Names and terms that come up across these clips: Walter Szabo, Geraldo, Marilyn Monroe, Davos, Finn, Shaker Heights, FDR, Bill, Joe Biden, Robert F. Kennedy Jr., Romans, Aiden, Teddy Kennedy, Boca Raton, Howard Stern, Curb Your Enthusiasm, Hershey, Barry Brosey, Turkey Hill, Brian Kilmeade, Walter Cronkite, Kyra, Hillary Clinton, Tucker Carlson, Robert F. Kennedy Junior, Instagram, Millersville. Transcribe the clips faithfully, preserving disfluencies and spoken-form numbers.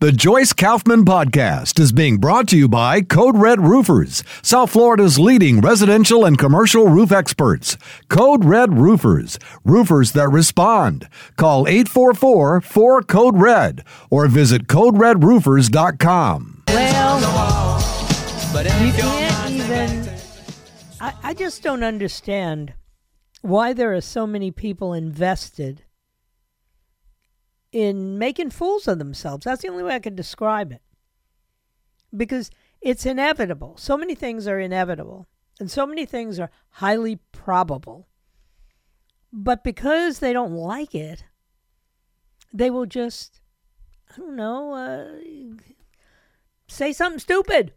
The Joyce Kaufman Podcast is being brought to you by Code Red Roofers, South Florida's leading residential and commercial roof experts. Code Red Roofers, roofers that respond. Call eight four four, four, code red or visit code red roofers dot com. Well, you can't even... I, I just don't understand why there are so many people invested in making fools of themselves. That's the only way I could describe it. Because it's inevitable. So many things are inevitable. And so many things are highly probable. But because they don't like it, they will just, I don't know, uh, say something stupid.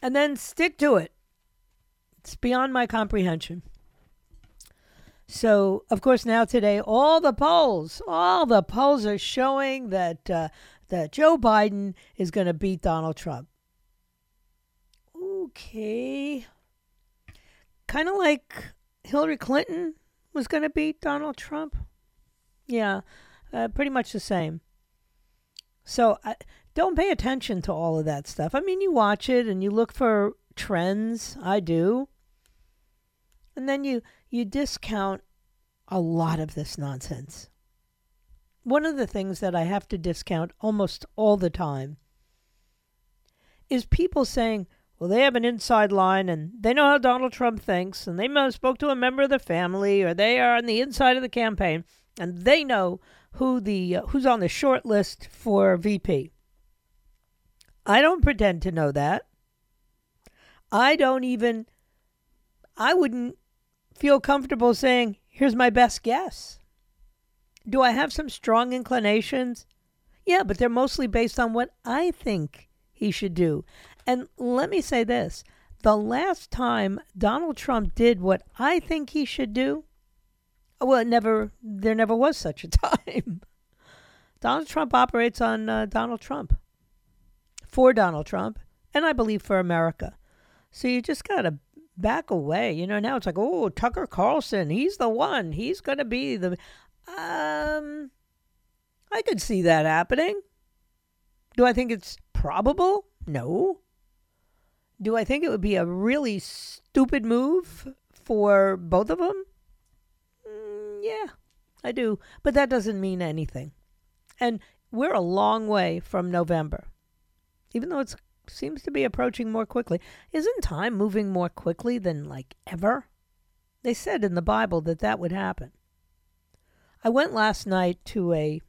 And then stick to it. It's beyond my comprehension. So, of course, now today, all the polls, all the polls are showing that uh, that Joe Biden is going to beat Donald Trump. Okay. Kind of like Hillary Clinton was going to beat Donald Trump. Yeah, uh, pretty much the same. So, uh, don't pay attention to all of that stuff. I mean, you watch it and you look for trends. I do. And then you, you discount a lot of this nonsense. One of the things that I have to discount almost all the time is people saying, well, they have an inside line and they know how Donald Trump thinks and they must spoke to a member of the family or they are on the inside of the campaign and they know who the uh, who's on the short list for V P. I don't pretend to know that. I don't even... I wouldn't feel comfortable saying, here's my best guess. Do I have some strong inclinations? Yeah, but they're mostly based on what I think he should do. And let me say this. The last time Donald Trump did what I think he should do, well, it never, there never was such a time. Donald Trump operates on uh, Donald Trump, for Donald Trump, and I believe for America. So you just got to back away. You know, now it's like, oh, Tucker Carlson, he's the one. He's going to be the... Um, I could see that happening. Do I think it's probable? No. Do I think it would be a really stupid move for both of them? Mm, yeah, I do. But that doesn't mean anything. And we're a long way from November. Even though it's seems to be approaching more quickly. Isn't time moving more quickly than like ever? They said in the Bible that that would happen. I went last night to a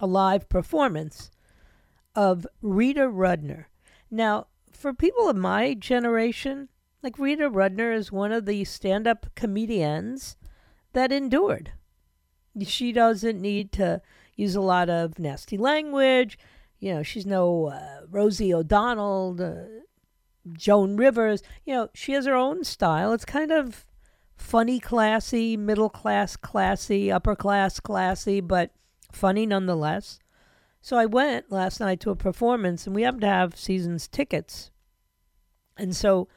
a live performance of Rita Rudner. Now, for people of my generation, like Rita Rudner is one of the stand-up comedians that endured. She doesn't need to use a lot of nasty language. You know, she's no uh, Rosie O'Donnell, uh, Joan Rivers. You know, she has her own style. It's kind of funny, classy, middle class, classy, upper class, classy, but funny nonetheless. So I went last night to a performance, and we happen to have season's tickets. And so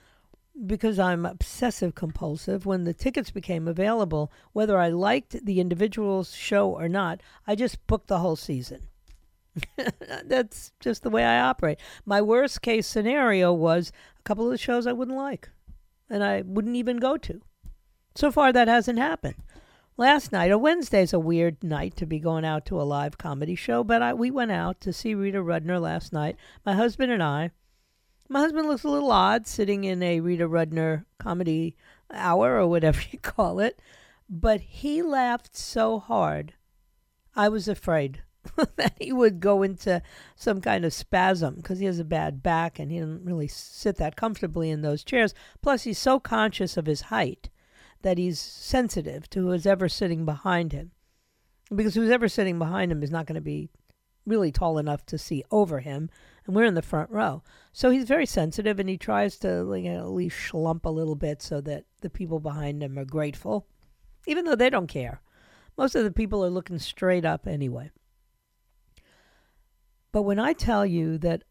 because I'm obsessive compulsive, when the tickets became available, whether I liked the individual's show or not, I just booked the whole season. That's just the way I operate. My worst case scenario was a couple of the shows I wouldn't like and I wouldn't even go to. So far, that hasn't happened. Last night, a Wednesday's a weird night to be going out to a live comedy show, but I, we went out to see Rita Rudner last night, my husband and I. My husband looks a little odd sitting in a Rita Rudner comedy hour or whatever you call it, but he laughed so hard, I was afraid that he would go into some kind of spasm because he has a bad back and he didn't really sit that comfortably in those chairs. Plus, he's so conscious of his height that he's sensitive to who's ever sitting behind him because who's ever sitting behind him is not going to be really tall enough to see over him, and we're in the front row. So he's very sensitive, and he tries to, you know, at least schlump a little bit so that the people behind him are grateful, even though they don't care. Most of the people are looking straight up anyway. But when I tell you that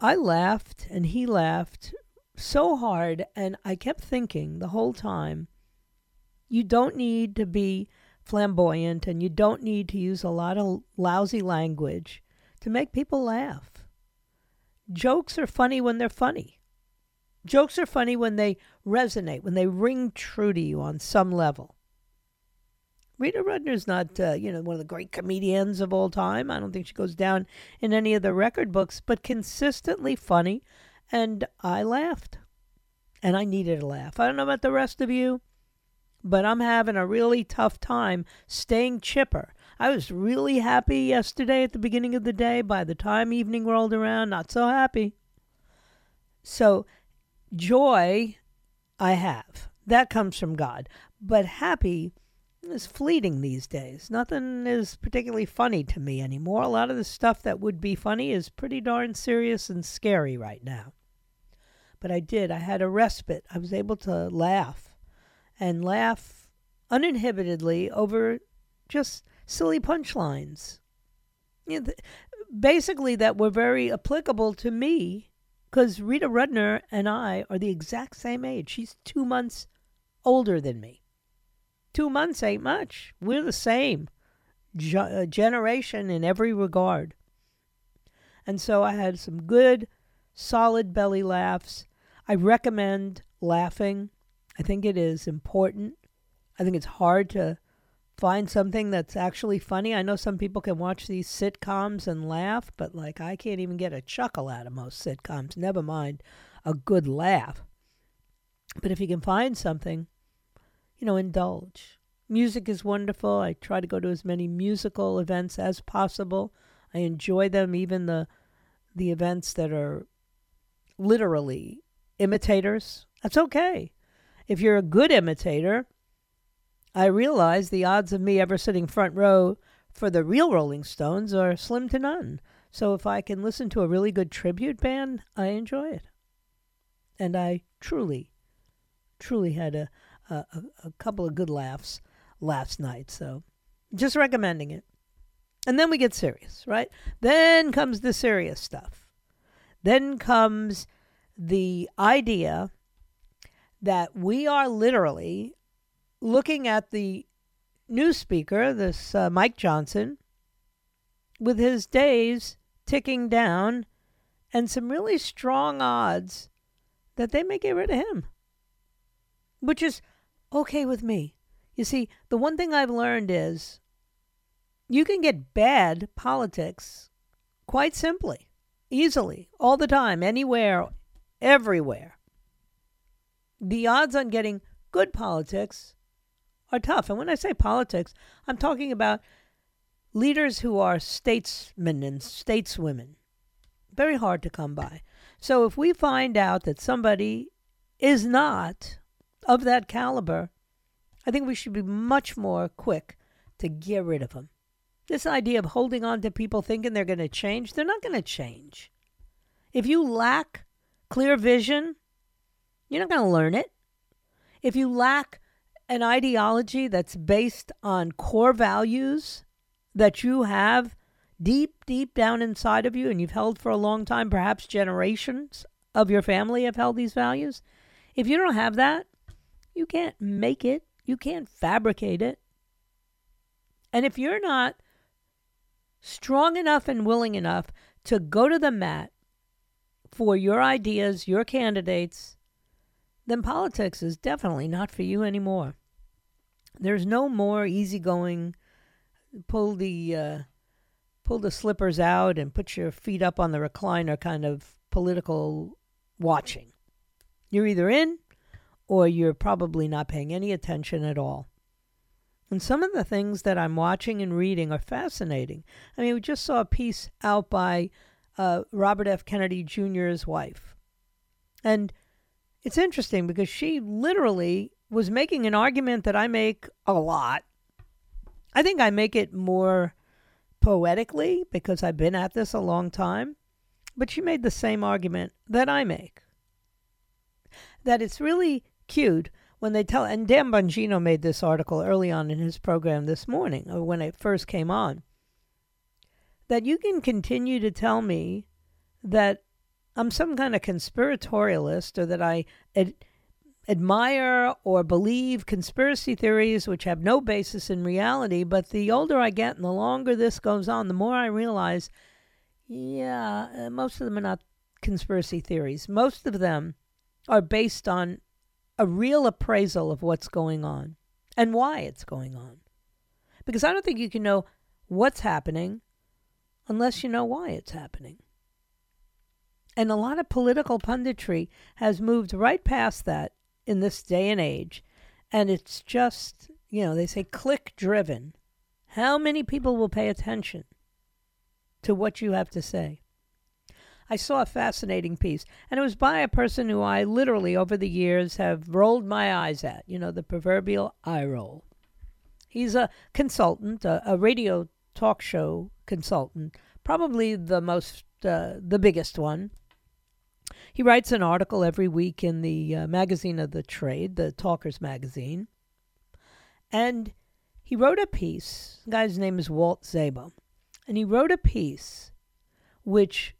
I laughed and he laughed so hard, and I kept thinking the whole time, you don't need to be flamboyant and you don't need to use a lot of lousy language to make people laugh. Jokes are funny when they're funny. Jokes are funny when they resonate, when they ring true to you on some level. Rita Rudner's not, uh, you know, one of the great comedians of all time. I don't think she goes down in any of the record books, but consistently funny. And I laughed. And I needed a laugh. I don't know about the rest of you, but I'm having a really tough time staying chipper. I was really happy yesterday at the beginning of the day. By the time evening rolled around, not so happy. So joy, I have. That comes from God. But happy is fleeting these days. Nothing is particularly funny to me anymore. A lot of the stuff that would be funny is pretty darn serious and scary right now. But I did. I had a respite. I was able to laugh and laugh uninhibitedly over just silly punchlines. You know, th- basically that were very applicable to me because Rita Rudner and I are the exact same age. She's two months older than me. Two months ain't much. We're the same ge- generation in every regard. And so I had some good, solid belly laughs. I recommend laughing. I think it is important. I think it's hard to find something that's actually funny. I know some people can watch these sitcoms and laugh, but like I can't even get a chuckle out of most sitcoms, never mind a good laugh. But if you can find something, you know, indulge. Music is wonderful. I try to go to as many musical events as possible. I enjoy them, even the the events that are literally imitators. That's okay. If you're a good imitator, I realize the odds of me ever sitting front row for the real Rolling Stones are slim to none. So if I can listen to a really good tribute band, I enjoy it. And I truly, truly had a A, a couple of good laughs last night. So just recommending it. And then we get serious, right? Then comes the serious stuff. Then comes the idea that we are literally looking at the new speaker, this uh, Mike Johnson, with his days ticking down and some really strong odds that they may get rid of him, which is okay with me. You see, the one thing I've learned is you can get bad politics quite simply, easily, all the time, anywhere, everywhere. The odds on getting good politics are tough. And when I say politics, I'm talking about leaders who are statesmen and stateswomen. Very hard to come by. So if we find out that somebody is not of that caliber, I think we should be much more quick to get rid of them. This idea of holding on to people thinking they're going to change, they're not going to change. If you lack clear vision, you're not going to learn it. If you lack an ideology that's based on core values that you have deep, deep down inside of you and you've held for a long time, perhaps generations of your family have held these values, if you don't have that, you can't make it. You can't fabricate it. And if you're not strong enough and willing enough to go to the mat for your ideas, your candidates, then politics is definitely not for you anymore. There's no more easygoing, pull the, uh, pull the slippers out and put your feet up on the recliner kind of political watching. You're either in, or you're probably not paying any attention at all. And some of the things that I'm watching and reading are fascinating. I mean, we just saw a piece out by uh, Robert F. Kennedy Junior's wife. And it's interesting because she literally was making an argument that I make a lot. I think I make it more poetically because I've been at this a long time, but she made the same argument that I make. That it's really cute when they tell, and Dan Bongino made this article early on in his program this morning, or when it first came on, that you can continue to tell me that I'm some kind of conspiratorialist or that I ad- admire or believe conspiracy theories which have no basis in reality. But the older I get and the longer this goes on, the more I realize, yeah, most of them are not conspiracy theories. Most of them are based on a real appraisal of what's going on and why it's going on. Because I don't think you can know what's happening unless you know why it's happening. And a lot of political punditry has moved right past that in this day and age. And it's just, you know, they say click-driven. How many people will pay attention to what you have to say? I saw a fascinating piece, and it was by a person who I literally over the years have rolled my eyes at, you know, the proverbial eye roll. He's a consultant, a, a radio talk show consultant, probably the most, uh, the biggest one. He writes an article every week in the uh, magazine of the trade, the Talkers magazine, and he wrote a piece. The guy's name is Walt Sabo, and he wrote a piece which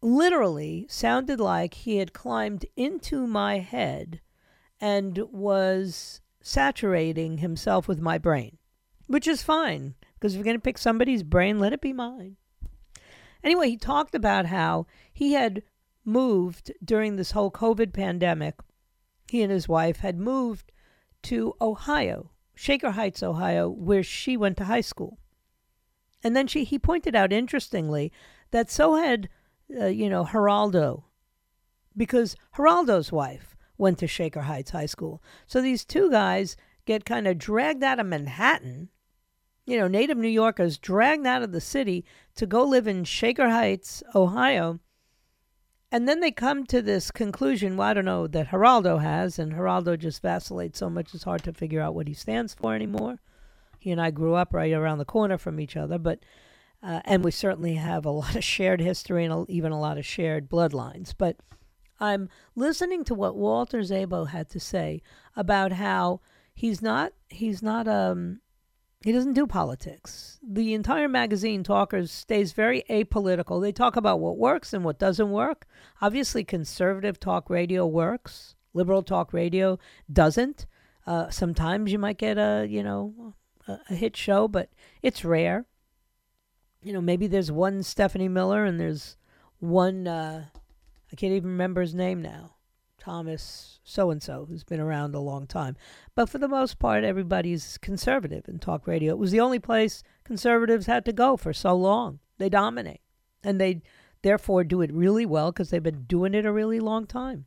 literally sounded like he had climbed into my head and was saturating himself with my brain, which is fine, because if you're going to pick somebody's brain, let it be mine. Anyway, he talked about how he had moved during this whole COVID pandemic. He and his wife had moved to Ohio, Shaker Heights, Ohio, where she went to high school. And then she he pointed out, interestingly, that so had Uh, you know, Geraldo, because Geraldo's wife went to Shaker Heights High School. So these two guys get kind of dragged out of Manhattan, you know, native New Yorkers dragged out of the city to go live in Shaker Heights, Ohio. And then they come to this conclusion, well, I don't know, that Geraldo has, and Geraldo just vacillates so much it's hard to figure out what he stands for anymore. He and I grew up right around the corner from each other, but Uh, and we certainly have a lot of shared history and a, even a lot of shared bloodlines. But I'm listening to what Walter Szabo had to say about how he's not, he's not, um, he doesn't do politics. The entire magazine, Talkers, stays very apolitical. They talk about what works and what doesn't work. Obviously, conservative talk radio works. Liberal talk radio doesn't. Uh, sometimes you might get a, you know, a, a hit show, but it's rare. You know, maybe there's one Stephanie Miller and there's one, uh, I can't even remember his name now, Thomas so-and-so, who's been around a long time. But for the most part, everybody's conservative in talk radio. It was the only place conservatives had to go for so long. They dominate. And they therefore do it really well because they've been doing it a really long time.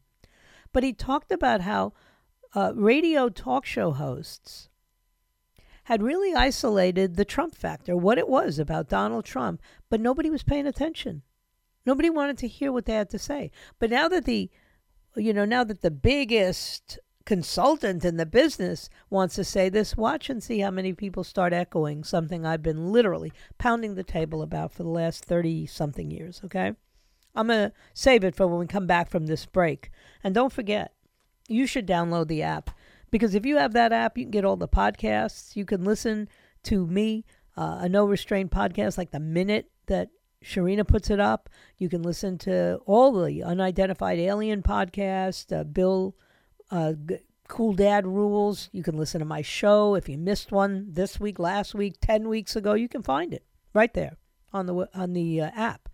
But he talked about how uh, radio talk show hosts had really isolated the Trump factor, what it was about Donald Trump, but nobody was paying attention. Nobody wanted to hear what they had to say. But now that the, you know, now that the biggest consultant in the business wants to say this, watch and see how many people start echoing something I've been literally pounding the table about for the last thirty-something years, okay? I'm going to save it for when we come back from this break. And don't forget, you should download the app. Because if you have that app, you can get all the podcasts. You can listen to me, uh, a No Restraint podcast, like the minute that Sharina puts it up. You can listen to all the Unidentified Alien podcast, uh, Bill, uh, G- Cool Dad Rules. You can listen to my show. If you missed one this week, last week, ten weeks ago, you can find it right there on the, on the uh, app.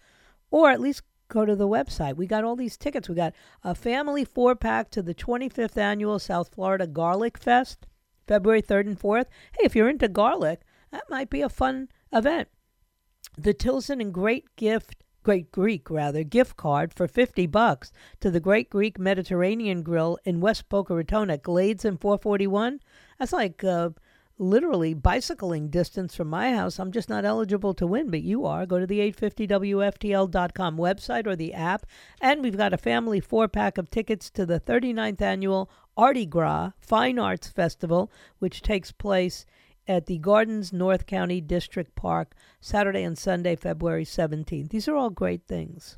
Or at least go to the website. We got all these tickets. We got a family four-pack to the twenty-fifth Annual South Florida Garlic Fest, February third and fourth. Hey, if you're into garlic, that might be a fun event. The Tilson and Great Gift, Great Greek, rather, gift card for fifty bucks to the Great Greek Mediterranean Grill in West Boca Raton at Glades and four forty-one. That's like uh, literally bicycling distance from my house. I'm just not eligible to win, but you are. Go to the eight fifty W F T L dot com website or the app. And we've got a family four-pack of tickets to the thirty-ninth Annual Artie Gras Fine Arts Festival, which takes place at the Gardens North County District Park, Saturday and Sunday, February seventeenth. These are all great things.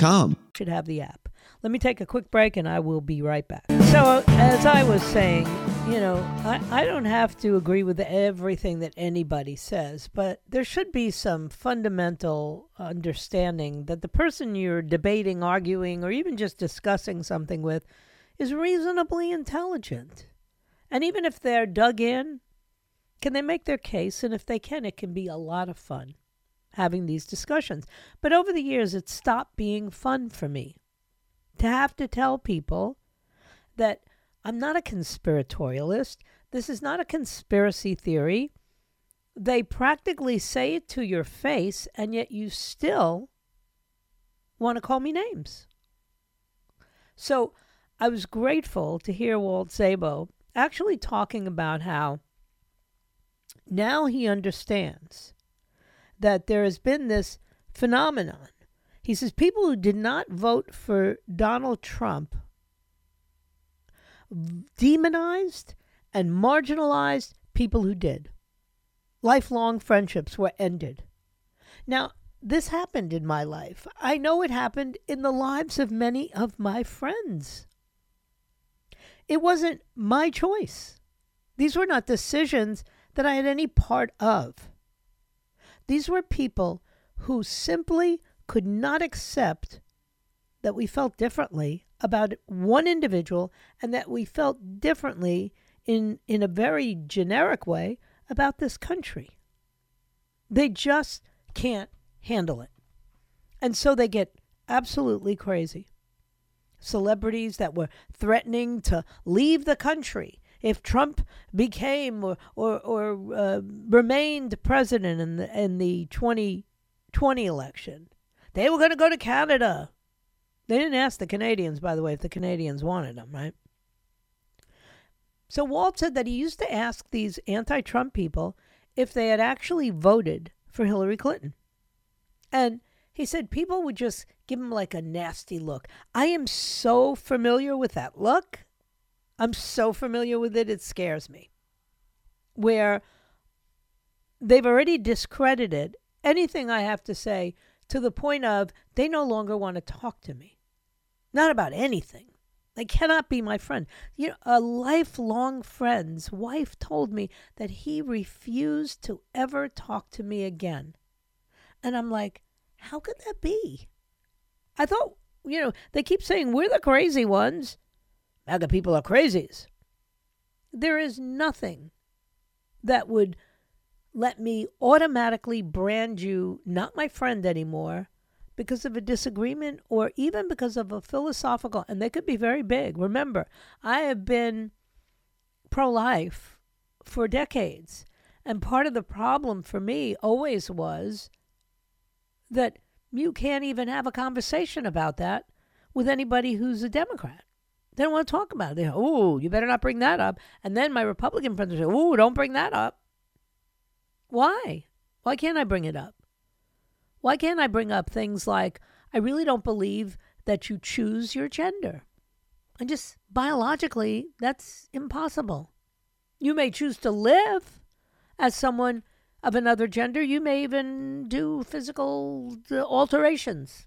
com. Should have the app. Let me take a quick break and I will be right back. So as I was saying, you know, I, I don't have to agree with everything that anybody says, but there should be some fundamental understanding that the person you're debating, arguing, or even just discussing something with is reasonably intelligent. And even if they're dug in, can they make their case? And if they can, it can be a lot of fun having these discussions. But over the years, it stopped being fun for me to have to tell people that I'm not a conspiratorialist. This is not a conspiracy theory. They practically say it to your face, and yet you still want to call me names. So I was grateful to hear Walt Sabo actually talking about how now he understands that there has been this phenomenon. He says people who did not vote for Donald Trump demonized and marginalized people who did. Lifelong friendships were ended. Now, this happened in my life. I know it happened in the lives of many of my friends. It wasn't my choice. These were not decisions that I had any part of. These were people who simply could not accept that we felt differently about one individual and that we felt differently in, in a very generic way about this country. They just can't handle it. And so they get absolutely crazy. Celebrities that were threatening to leave the country if Trump became or or, or uh, remained president in the, in the twenty twenty election, they were going to go to Canada. They didn't ask the Canadians, by the way, if the Canadians wanted them, right? So Walt said that he used to ask these anti-Trump people if they had actually voted for Hillary Clinton. And he said people would just give him like a nasty look. I am so familiar with that look. I'm so familiar with it, it scares me. Where they've already discredited anything I have to say to the point of they no longer want to talk to me. Not about anything. They cannot be my friend. You know, a lifelong friend's wife told me that he refused to ever talk to me again. And I'm like, how could that be? I thought, you know, they keep saying we're the crazy ones. MAGA people are crazies. There is nothing that would let me automatically brand you not my friend anymore because of a disagreement or even because of a philosophical, and they could be very big. Remember, I have been pro-life for decades, and part of the problem for me always was that you can't even have a conversation about that with anybody who's a Democrat. They don't want to talk about it. They go, oh, you better not bring that up. And then my Republican friends say, oh, don't bring that up. Why? Why can't I bring it up? Why can't I bring up things like, I really don't believe that you choose your gender. And just biologically, that's impossible. You may choose to live as someone of another gender. You may even do physical alterations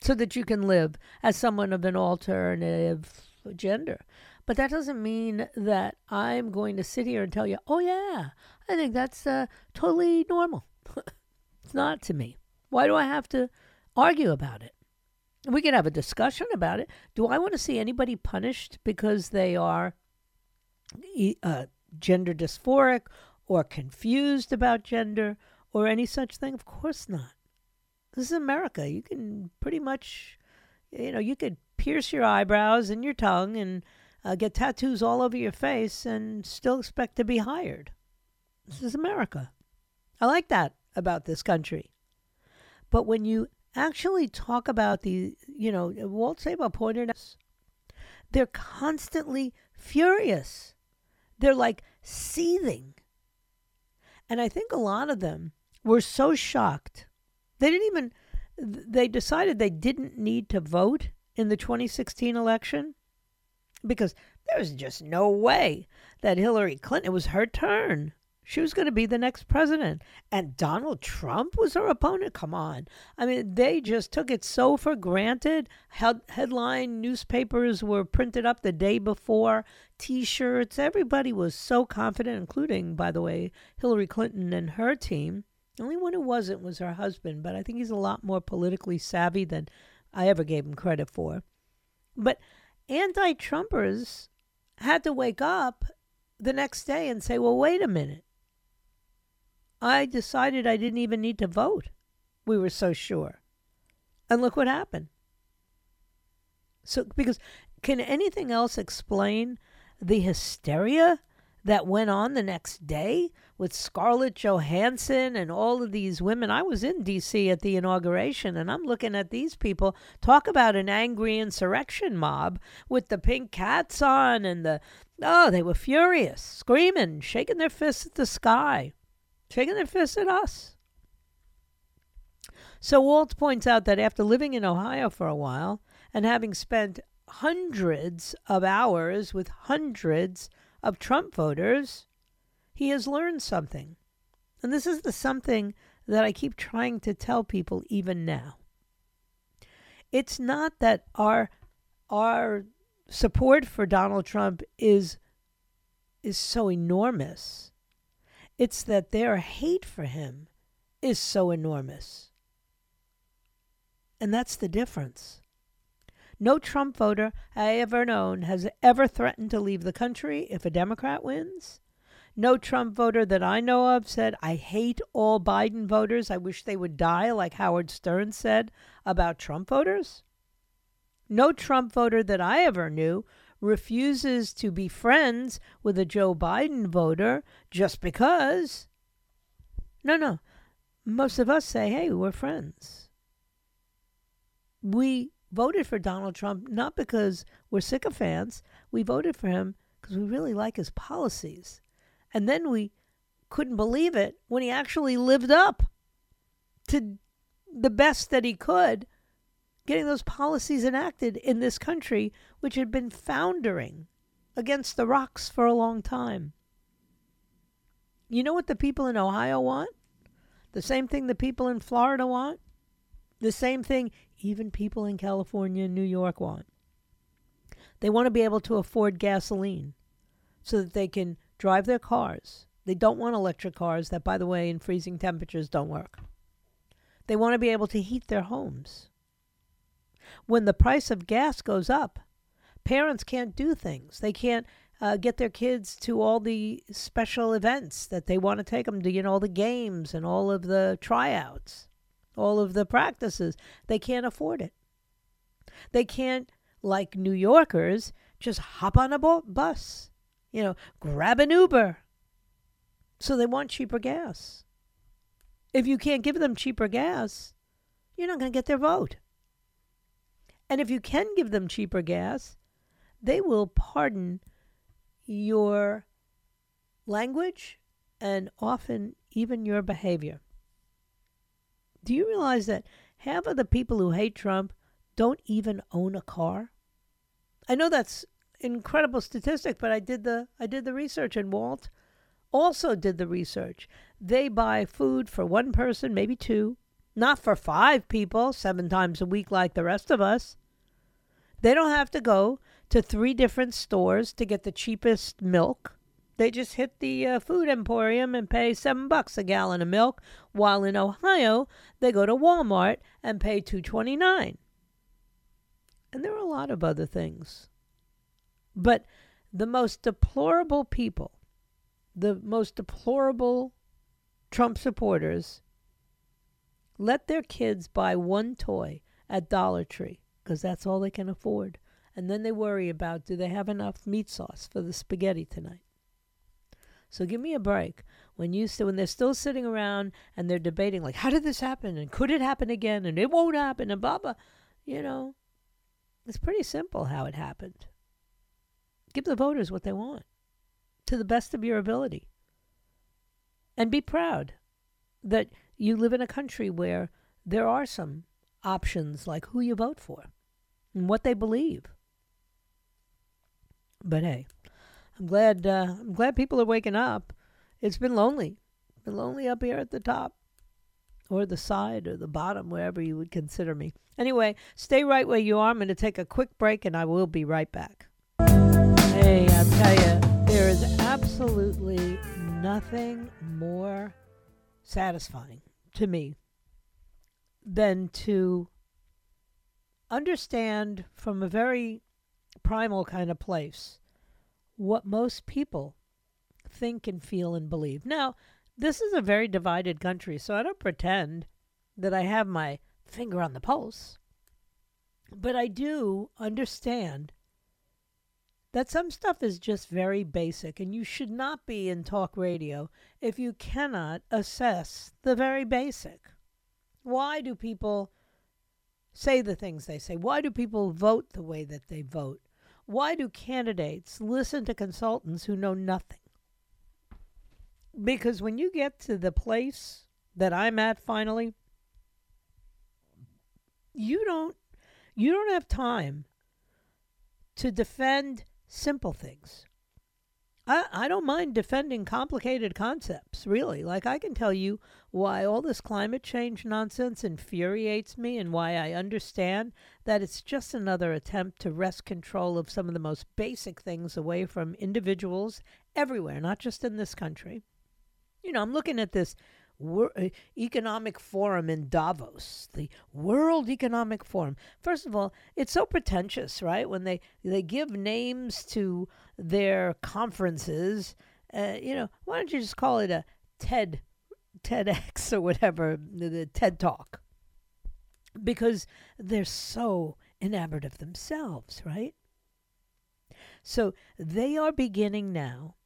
so that you can live as someone of an alternative gender. But that doesn't mean that I'm going to sit here and tell you, oh yeah, I think that's uh, totally normal. It's not to me. Why do I have to argue about it? We can have a discussion about it. Do I want to see anybody punished because they are uh, gender dysphoric or confused about gender or any such thing? Of course not. This is America. You can pretty much, you know, you could pierce your eyebrows and your tongue and uh, get tattoos all over your face and still expect to be hired. This is America. I like that about this country. But when you actually talk about the, you know, Walt Sabo pointed out, they're constantly furious. They're like seething. And I think a lot of them were so shocked. They didn't even, they decided they didn't need to vote in the twenty sixteen election because there was just no way that Hillary Clinton, it was her turn. She was going to be the next president. And Donald Trump was her opponent? Come on. I mean, they just took it so for granted. Headline newspapers were printed up the day before, T-shirts. Everybody was so confident, including, by the way, Hillary Clinton and her team. The only one who wasn't was her husband, but I think he's a lot more politically savvy than I ever gave him credit for. But anti-Trumpers had to wake up the next day and say, well, wait a minute. I decided I didn't even need to vote. We were so sure. And look what happened. So, because can anything else explain the hysteria that went on the next day with Scarlett Johansson and all of these women? I was in D C at the inauguration, and I'm looking at these people. Talk about an angry insurrection mob with the pink cats on and the, oh, they were furious, screaming, shaking their fists at the sky. Shaking their fists at us. So Walt points out that after living in Ohio for a while and having spent hundreds of hours with hundreds of Trump voters, he has learned something. And this is the something that I keep trying to tell people even now. It's not that our our support for Donald Trump is is so enormous. It's that their hate for him is so enormous. And that's the difference. No Trump voter I ever known has ever threatened to leave the country if a Democrat wins. No Trump voter that I know of said, I hate all Biden voters. I wish they would die, like Howard Stern said about Trump voters. No Trump voter that I ever knew refuses to be friends with a Joe Biden voter just because. No, no. Most of us say, hey, we're friends. We voted for Donald Trump not because we're sycophants. We voted for him because we really like his policies. And then we couldn't believe it when he actually lived up to the best that he could, getting those policies enacted in this country, which had been foundering against the rocks for a long time. You know what the people in Ohio want? The same thing the people in Florida want? The same thing even people in California and New York want. They want to be able to afford gasoline so that they can drive their cars. They don't want electric cars that, by the way, in freezing temperatures don't work. They want to be able to heat their homes. When the price of gas goes up, parents can't do things. They can't uh, get their kids to all the special events that they want to take them to, you know, all the games and all of the tryouts, all of the practices. They can't afford it. They can't, like New Yorkers, just hop on a bo- bus, you know, grab an Uber. So they want cheaper gas. If you can't give them cheaper gas, you're not going to get their vote. And if you can give them cheaper gas, they will pardon your language and often even your behavior. Do you realize that half of the people who hate Trump don't even own a car? I know that's an incredible statistic, but I did the I did the research, and Walt also did the research. They buy food for one person, maybe two, not for five people, seven times a week like the rest of us. They don't have to go to three different stores to get the cheapest milk. They just hit the uh, food emporium and pay seven bucks a gallon of milk, while in Ohio, they go to Walmart and pay two twenty-nine. And there are a lot of other things. But the most deplorable people, the most deplorable Trump supporters, let their kids buy one toy at Dollar Tree because that's all they can afford. And then they worry about, do they have enough meat sauce for the spaghetti tonight? So give me a break. when you still when they're still sitting around and they're debating like, how did this happen and could it happen again and it won't happen and blah blah, you know, it's pretty simple how it happened. Give the voters what they want to the best of your ability, and be proud that you live in a country where there are some options like who you vote for and what they believe. But hey, I'm glad uh, I'm glad people are waking up. It's been lonely. Been lonely up here at the top or the side or the bottom, wherever you would consider me. Anyway, stay right where you are. I'm going to take a quick break and I will be right back. Hey, I'll tell you, there is absolutely nothing more satisfying to me than to understand from a very primal kind of place what most people think and feel and believe. Now, this is a very divided country, so I don't pretend that I have my finger on the pulse, but I do understand that some stuff is just very basic, and you should not be in talk radio if you cannot assess the very basic. Why do people say the things they say? Why do people vote the way that they vote? Why do candidates listen to consultants who know nothing? Because when you get to the place that I'm at finally, you don't you don't have time to defend simple things. I, I don't mind defending complicated concepts, really. Like, I can tell you why all this climate change nonsense infuriates me and why I understand that it's just another attempt to wrest control of some of the most basic things away from individuals everywhere, not just in this country. You know, I'm looking at this World Economic Forum in Davos, the World Economic Forum. First of all, it's so pretentious, right? When they, they give names to their conferences, uh, you know, why don't you just call it a TED, TEDx or whatever, the, the TED Talk? Because they're so enamored of themselves, right? So they are beginning now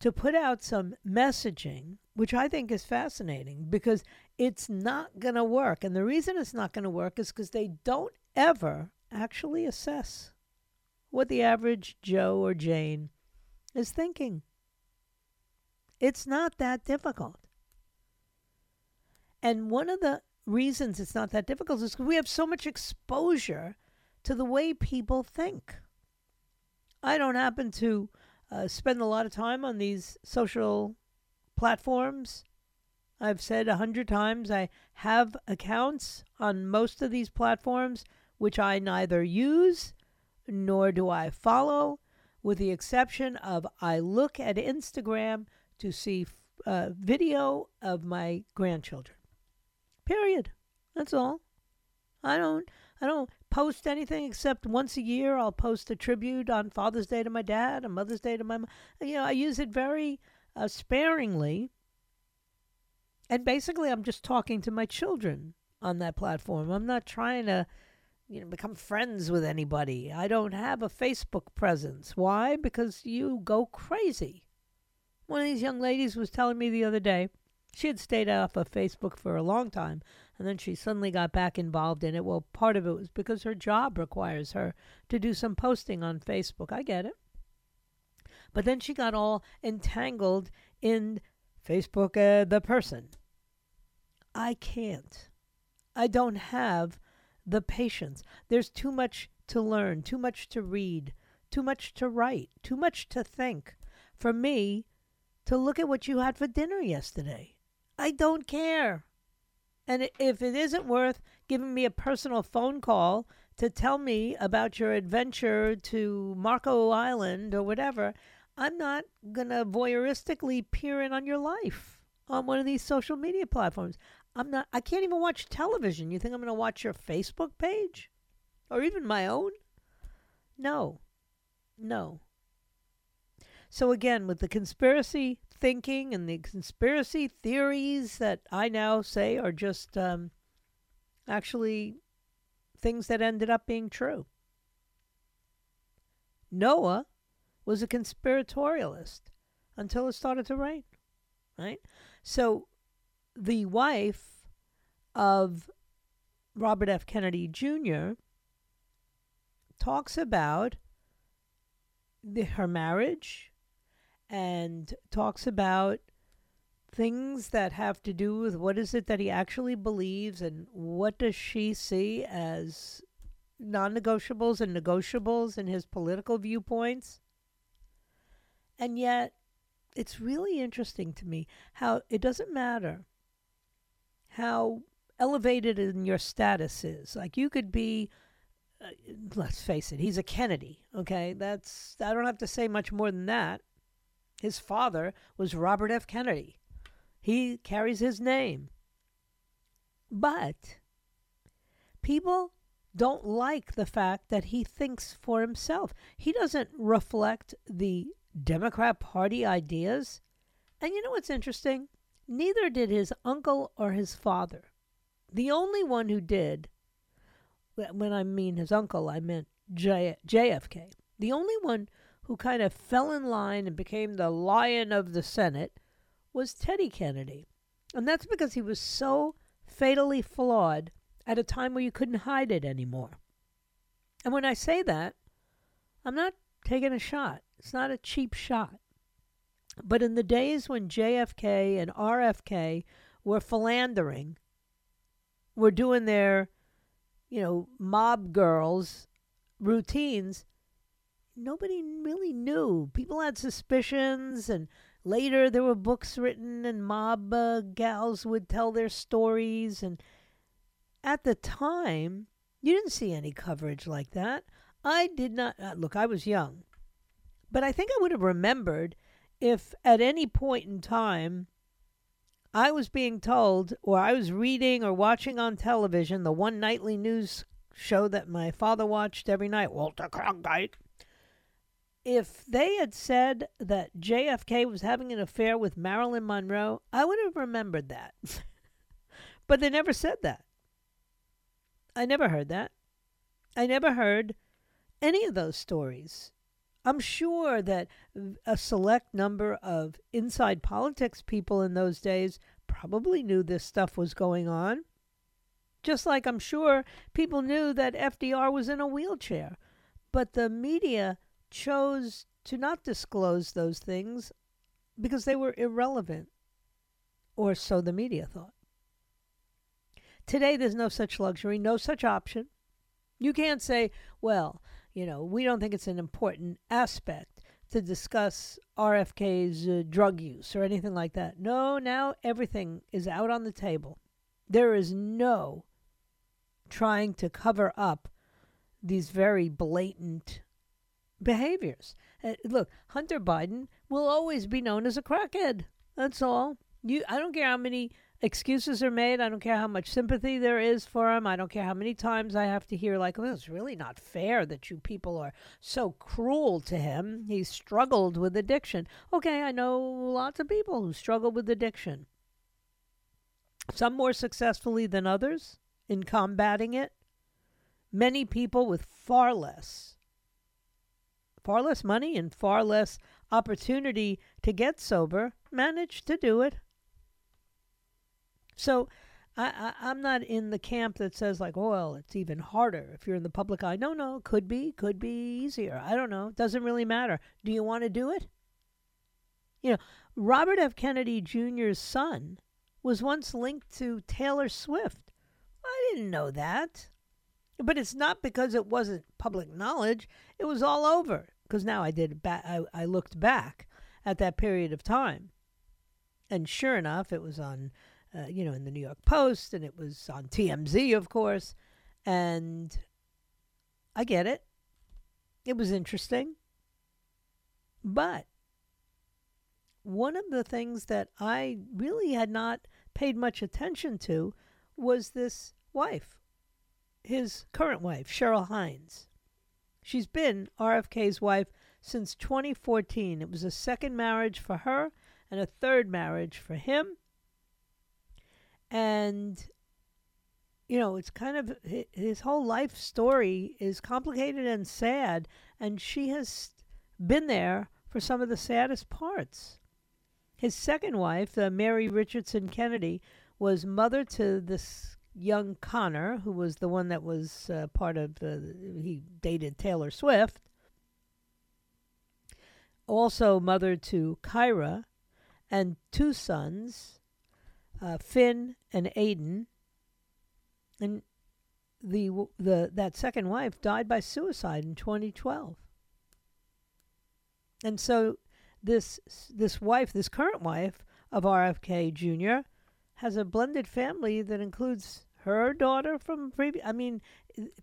to put out some messaging, which I think is fascinating because it's not going to work. And the reason it's not going to work is because they don't ever actually assess what the average Joe or Jane is thinking. It's not that difficult. And one of the reasons it's not that difficult is because we have so much exposure to the way people think. I don't happen to Uh, spend a lot of time on these social platforms. I've said a hundred times I have accounts on most of these platforms, which I neither use nor do I follow, with the exception of I look at Instagram to see uh, video of my grandchildren. Period. That's all. I don't. I don't post anything except once a year I'll post a tribute on Father's Day to my dad and Mother's Day to my mom. You know, I use it very uh, sparingly. And basically I'm just talking to my children on that platform. I'm not trying to, you know, become friends with anybody. I don't have a Facebook presence. Why? Because you go crazy. One of these young ladies was telling me the other day, she had stayed off of Facebook for a long time, and then she suddenly got back involved in it. Well, part of it was because her job requires her to do some posting on Facebook. I get it. But then she got all entangled in Facebook, uh, the person. I can't. I don't have the patience. There's too much to learn, too much to read, too much to write, too much to think. For me, to look at what you had for dinner yesterday. I don't care. And if it isn't worth giving me a personal phone call to tell me about your adventure to Marco Island or whatever, I'm not going to voyeuristically peer in on your life on one of these social media platforms. I'm not, I can't even watch television. You think I'm going to watch your Facebook page or even my own? No, no. So again, with the conspiracy thinking and the conspiracy theories that I now say are just um, actually things that ended up being true. Noah was a conspiratorialist until it started to rain. right? So the wife of Robert F. Kennedy Junior talks about the, her marriage and talks about things that have to do with what is it that he actually believes and what does she see as non-negotiables and negotiables in his political viewpoints. And yet, it's really interesting to me how it doesn't matter how elevated in your status is. Like, you could be, uh, let's face it, he's a Kennedy, okay? That's, I don't have to say much more than that. His father was Robert F. Kennedy. He carries his name. But people don't like the fact that he thinks for himself. He doesn't reflect the Democrat Party ideas. And you know what's interesting? Neither did his uncle or his father. The only one who did, when I mean his uncle, I meant J F K. The only one who kind of fell in line and became the lion of the Senate was Teddy Kennedy. And that's because he was so fatally flawed at a time where you couldn't hide it anymore. And when I say that, I'm not taking a shot. It's not a cheap shot. But in the days when J F K and R F K were philandering, were doing their, you know, mob girls routines, nobody really knew. People had suspicions, and later, there were books written, and mob uh, gals would tell their stories. And at the time, you didn't see any coverage like that. I did not. Uh, look, I was young. But I think I would have remembered if at any point in time I was being told, or I was reading or watching on television, the one nightly news show that my father watched every night, Walter Cronkite. If they had said that J F K was having an affair with Marilyn Monroe, I would have remembered that. But they never said that. I never heard that. I never heard any of those stories. I'm sure that a select number of inside politics people in those days probably knew this stuff was going on. Just like I'm sure people knew that F D R was in a wheelchair. But the media chose to not disclose those things because they were irrelevant, or so the media thought. Today, there's no such luxury, no such option. You can't say, well, you know, we don't think it's an important aspect to discuss R F K's uh, drug use or anything like that. No, now everything is out on the table. There is no trying to cover up these very blatant behaviors. Uh, look, Hunter Biden will always be known as a crackhead. That's all. You, I don't care how many excuses are made. I don't care how much sympathy there is for him. I don't care how many times I have to hear, like, well, it's really not fair that you people are so cruel to him. He struggled with addiction. Okay, I know lots of people who struggle with addiction. Some more successfully than others in combating it. Many people with far less Far less money and far less opportunity to get sober, managed to do it. So I, I, I'm not in the camp that says, like, oh, well, it's even harder if you're in the public eye. No, no, could be, could be easier. I don't know. It doesn't really matter. Do you want to do it? You know, Robert F. Kennedy Junior's son was once linked to Taylor Swift. I didn't know that. But it's not because it wasn't public knowledge. It was all over. Because now I did. Ba- I, I looked back at that period of time, and sure enough, it was on, uh, you know, in the New York Post, and it was on T M Z, of course. And I get it. It was interesting. But one of the things that I really had not paid much attention to was this wife. His current wife, Cheryl Hines. She's been R F K's wife since twenty fourteen. It was a second marriage for her and a third marriage for him. And, you know, it's kind of, his whole life story is complicated and sad, and she has been there for some of the saddest parts. His second wife, uh, Mary Richardson Kennedy, was mother to this young Connor, who was the one that was uh, part of, uh, he dated Taylor Swift. Also mother to Kyra and two sons, uh, Finn and Aiden. And the the that second wife died by suicide in twenty twelve. And so this this wife, this current wife of R F K Junior has a blended family that includes her daughter from previous. I mean,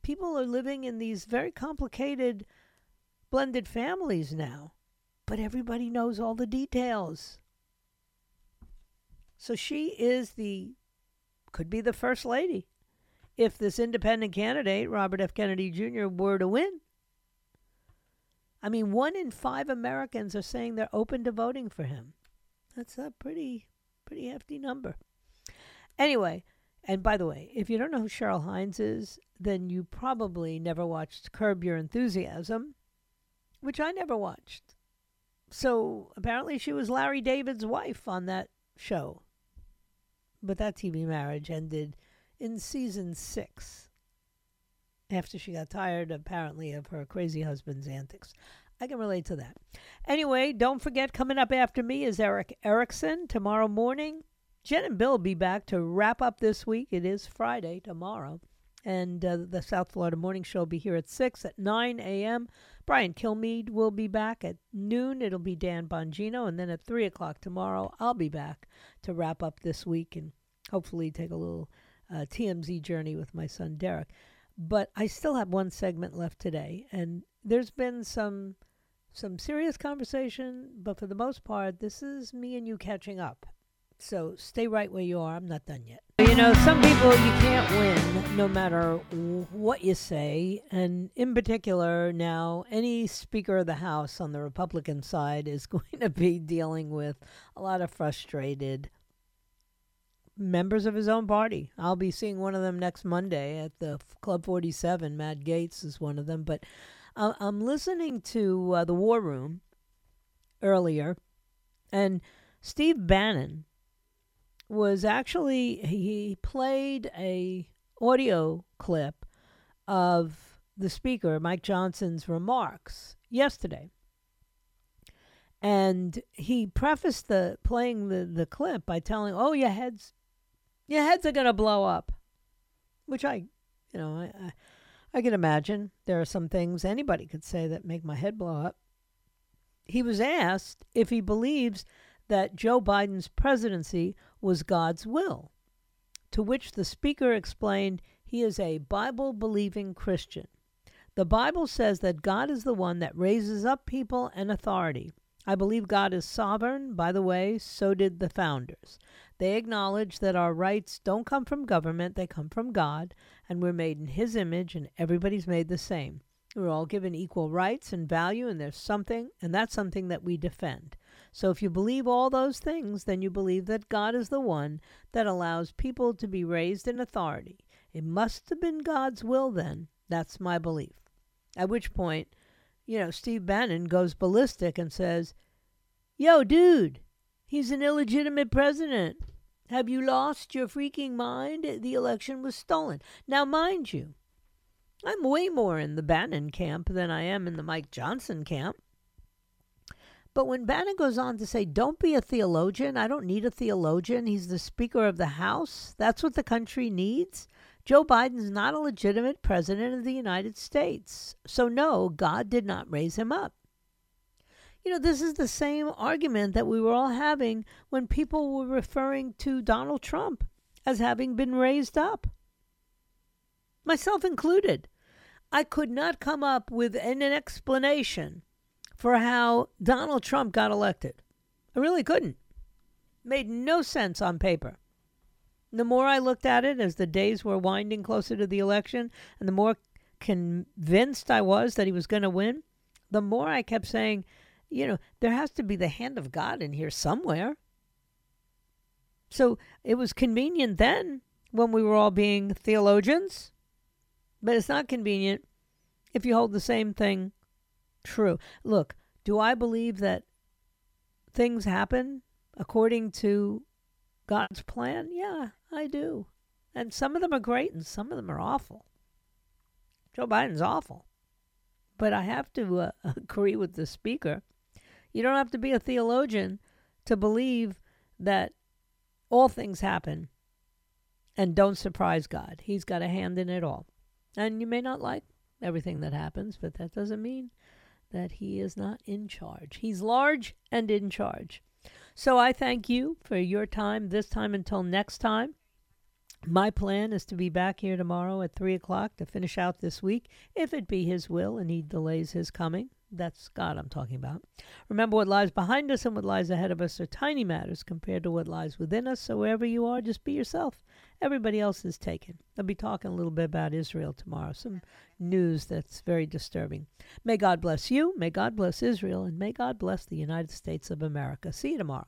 people are living in these very complicated blended families now, but everybody knows all the details. So she is the, could be the first lady if this independent candidate, Robert F. Kennedy Junior, were to win. I mean, one in five Americans are saying they're open to voting for him. That's a pretty, pretty hefty number. Anyway, and by the way, if you don't know who Cheryl Hines is, then you probably never watched Curb Your Enthusiasm, which I never watched. So apparently she was Larry David's wife on that show. But that T V marriage ended in season six. After she got tired, apparently, of her crazy husband's antics. I can relate to that. Anyway, don't forget, coming up after me is Eric Erickson tomorrow morning. Jen and Bill will be back to wrap up this week. It is Friday tomorrow. And uh, the South Florida Morning Show will be here at six at nine a.m. Brian Kilmeade will be back at noon. It'll be Dan Bongino. And then at three o'clock tomorrow, I'll be back to wrap up this week and hopefully take a little uh, T M Z journey with my son, Derek. But I still have one segment left today, and there's been some some serious conversation, but for the most part, this is me and you catching up. So stay right where you are. I'm not done yet. You know, some people you can't win no matter what you say, and in particular now, any Speaker of the House on the Republican side is going to be dealing with a lot of frustrated members of his own party. I'll be seeing one of them next Monday at the Club forty-seven. Matt Gaetz is one of them. But uh, I'm listening to uh, The War Room earlier, and Steve Bannon was actually, he played a audio clip of the Speaker, Mike Johnson's remarks yesterday. And he prefaced the playing the, the clip by telling, oh, your head's Your heads are going to blow up, which I, you know, I, I I can imagine. There are some things anybody could say that make my head blow up. He was asked if he believes that Joe Biden's presidency was God's will, to which the Speaker explained he is a Bible-believing Christian. The Bible says that God is the one that raises up people and authority. I believe God is sovereign. By the way, so did the founders. They acknowledge that our rights don't come from government, they come from God, and we're made in His image, and everybody's made the same. We're all given equal rights and value, and there's something, and that's something that we defend. So if you believe all those things, then you believe that God is the one that allows people to be raised in authority. It must have been God's will then. That's my belief. At which point, you know, Steve Bannon goes ballistic and says, yo, dude, he's an illegitimate president. Have you lost your freaking mind? The election was stolen. Now, mind you, I'm way more in the Bannon camp than I am in the Mike Johnson camp. But when Bannon goes on to say, don't be a theologian. I don't need a theologian. He's the Speaker of the House. That's what the country needs. Joe Biden's not a legitimate president of the United States. So no, God did not raise him up. You know, this is the same argument that we were all having when people were referring to Donald Trump as having been raised up. Myself included. I could not come up with an explanation for how Donald Trump got elected. I really couldn't. Made no sense on paper. The more I looked at it as the days were winding closer to the election, and the more convinced I was that he was going to win, the more I kept saying, you know, there has to be the hand of God in here somewhere. So it was convenient then when we were all being theologians, but it's not convenient if you hold the same thing true. Look, do I believe that things happen? according to God's plan? Yeah, I do. And some of them are great and some of them are awful. Joe Biden's awful. But I have to uh, agree with the speaker. You don't have to be a theologian to believe that all things happen and don't surprise God. He's got a hand in it all. And you may not like everything that happens, but that doesn't mean that he is not in charge. He's large and in charge. So I thank you for your time this time until next time. My plan is to be back here tomorrow at three o'clock to finish out this week, if it be his will and he delays his coming. That's God I'm talking about. Remember, what lies behind us and what lies ahead of us are tiny matters compared to what lies within us. So wherever you are, just be yourself. Everybody else is taken. I'll be talking a little bit about Israel tomorrow, some news that's very disturbing. May God bless you, may God bless Israel, and may God bless the United States of America. See you tomorrow.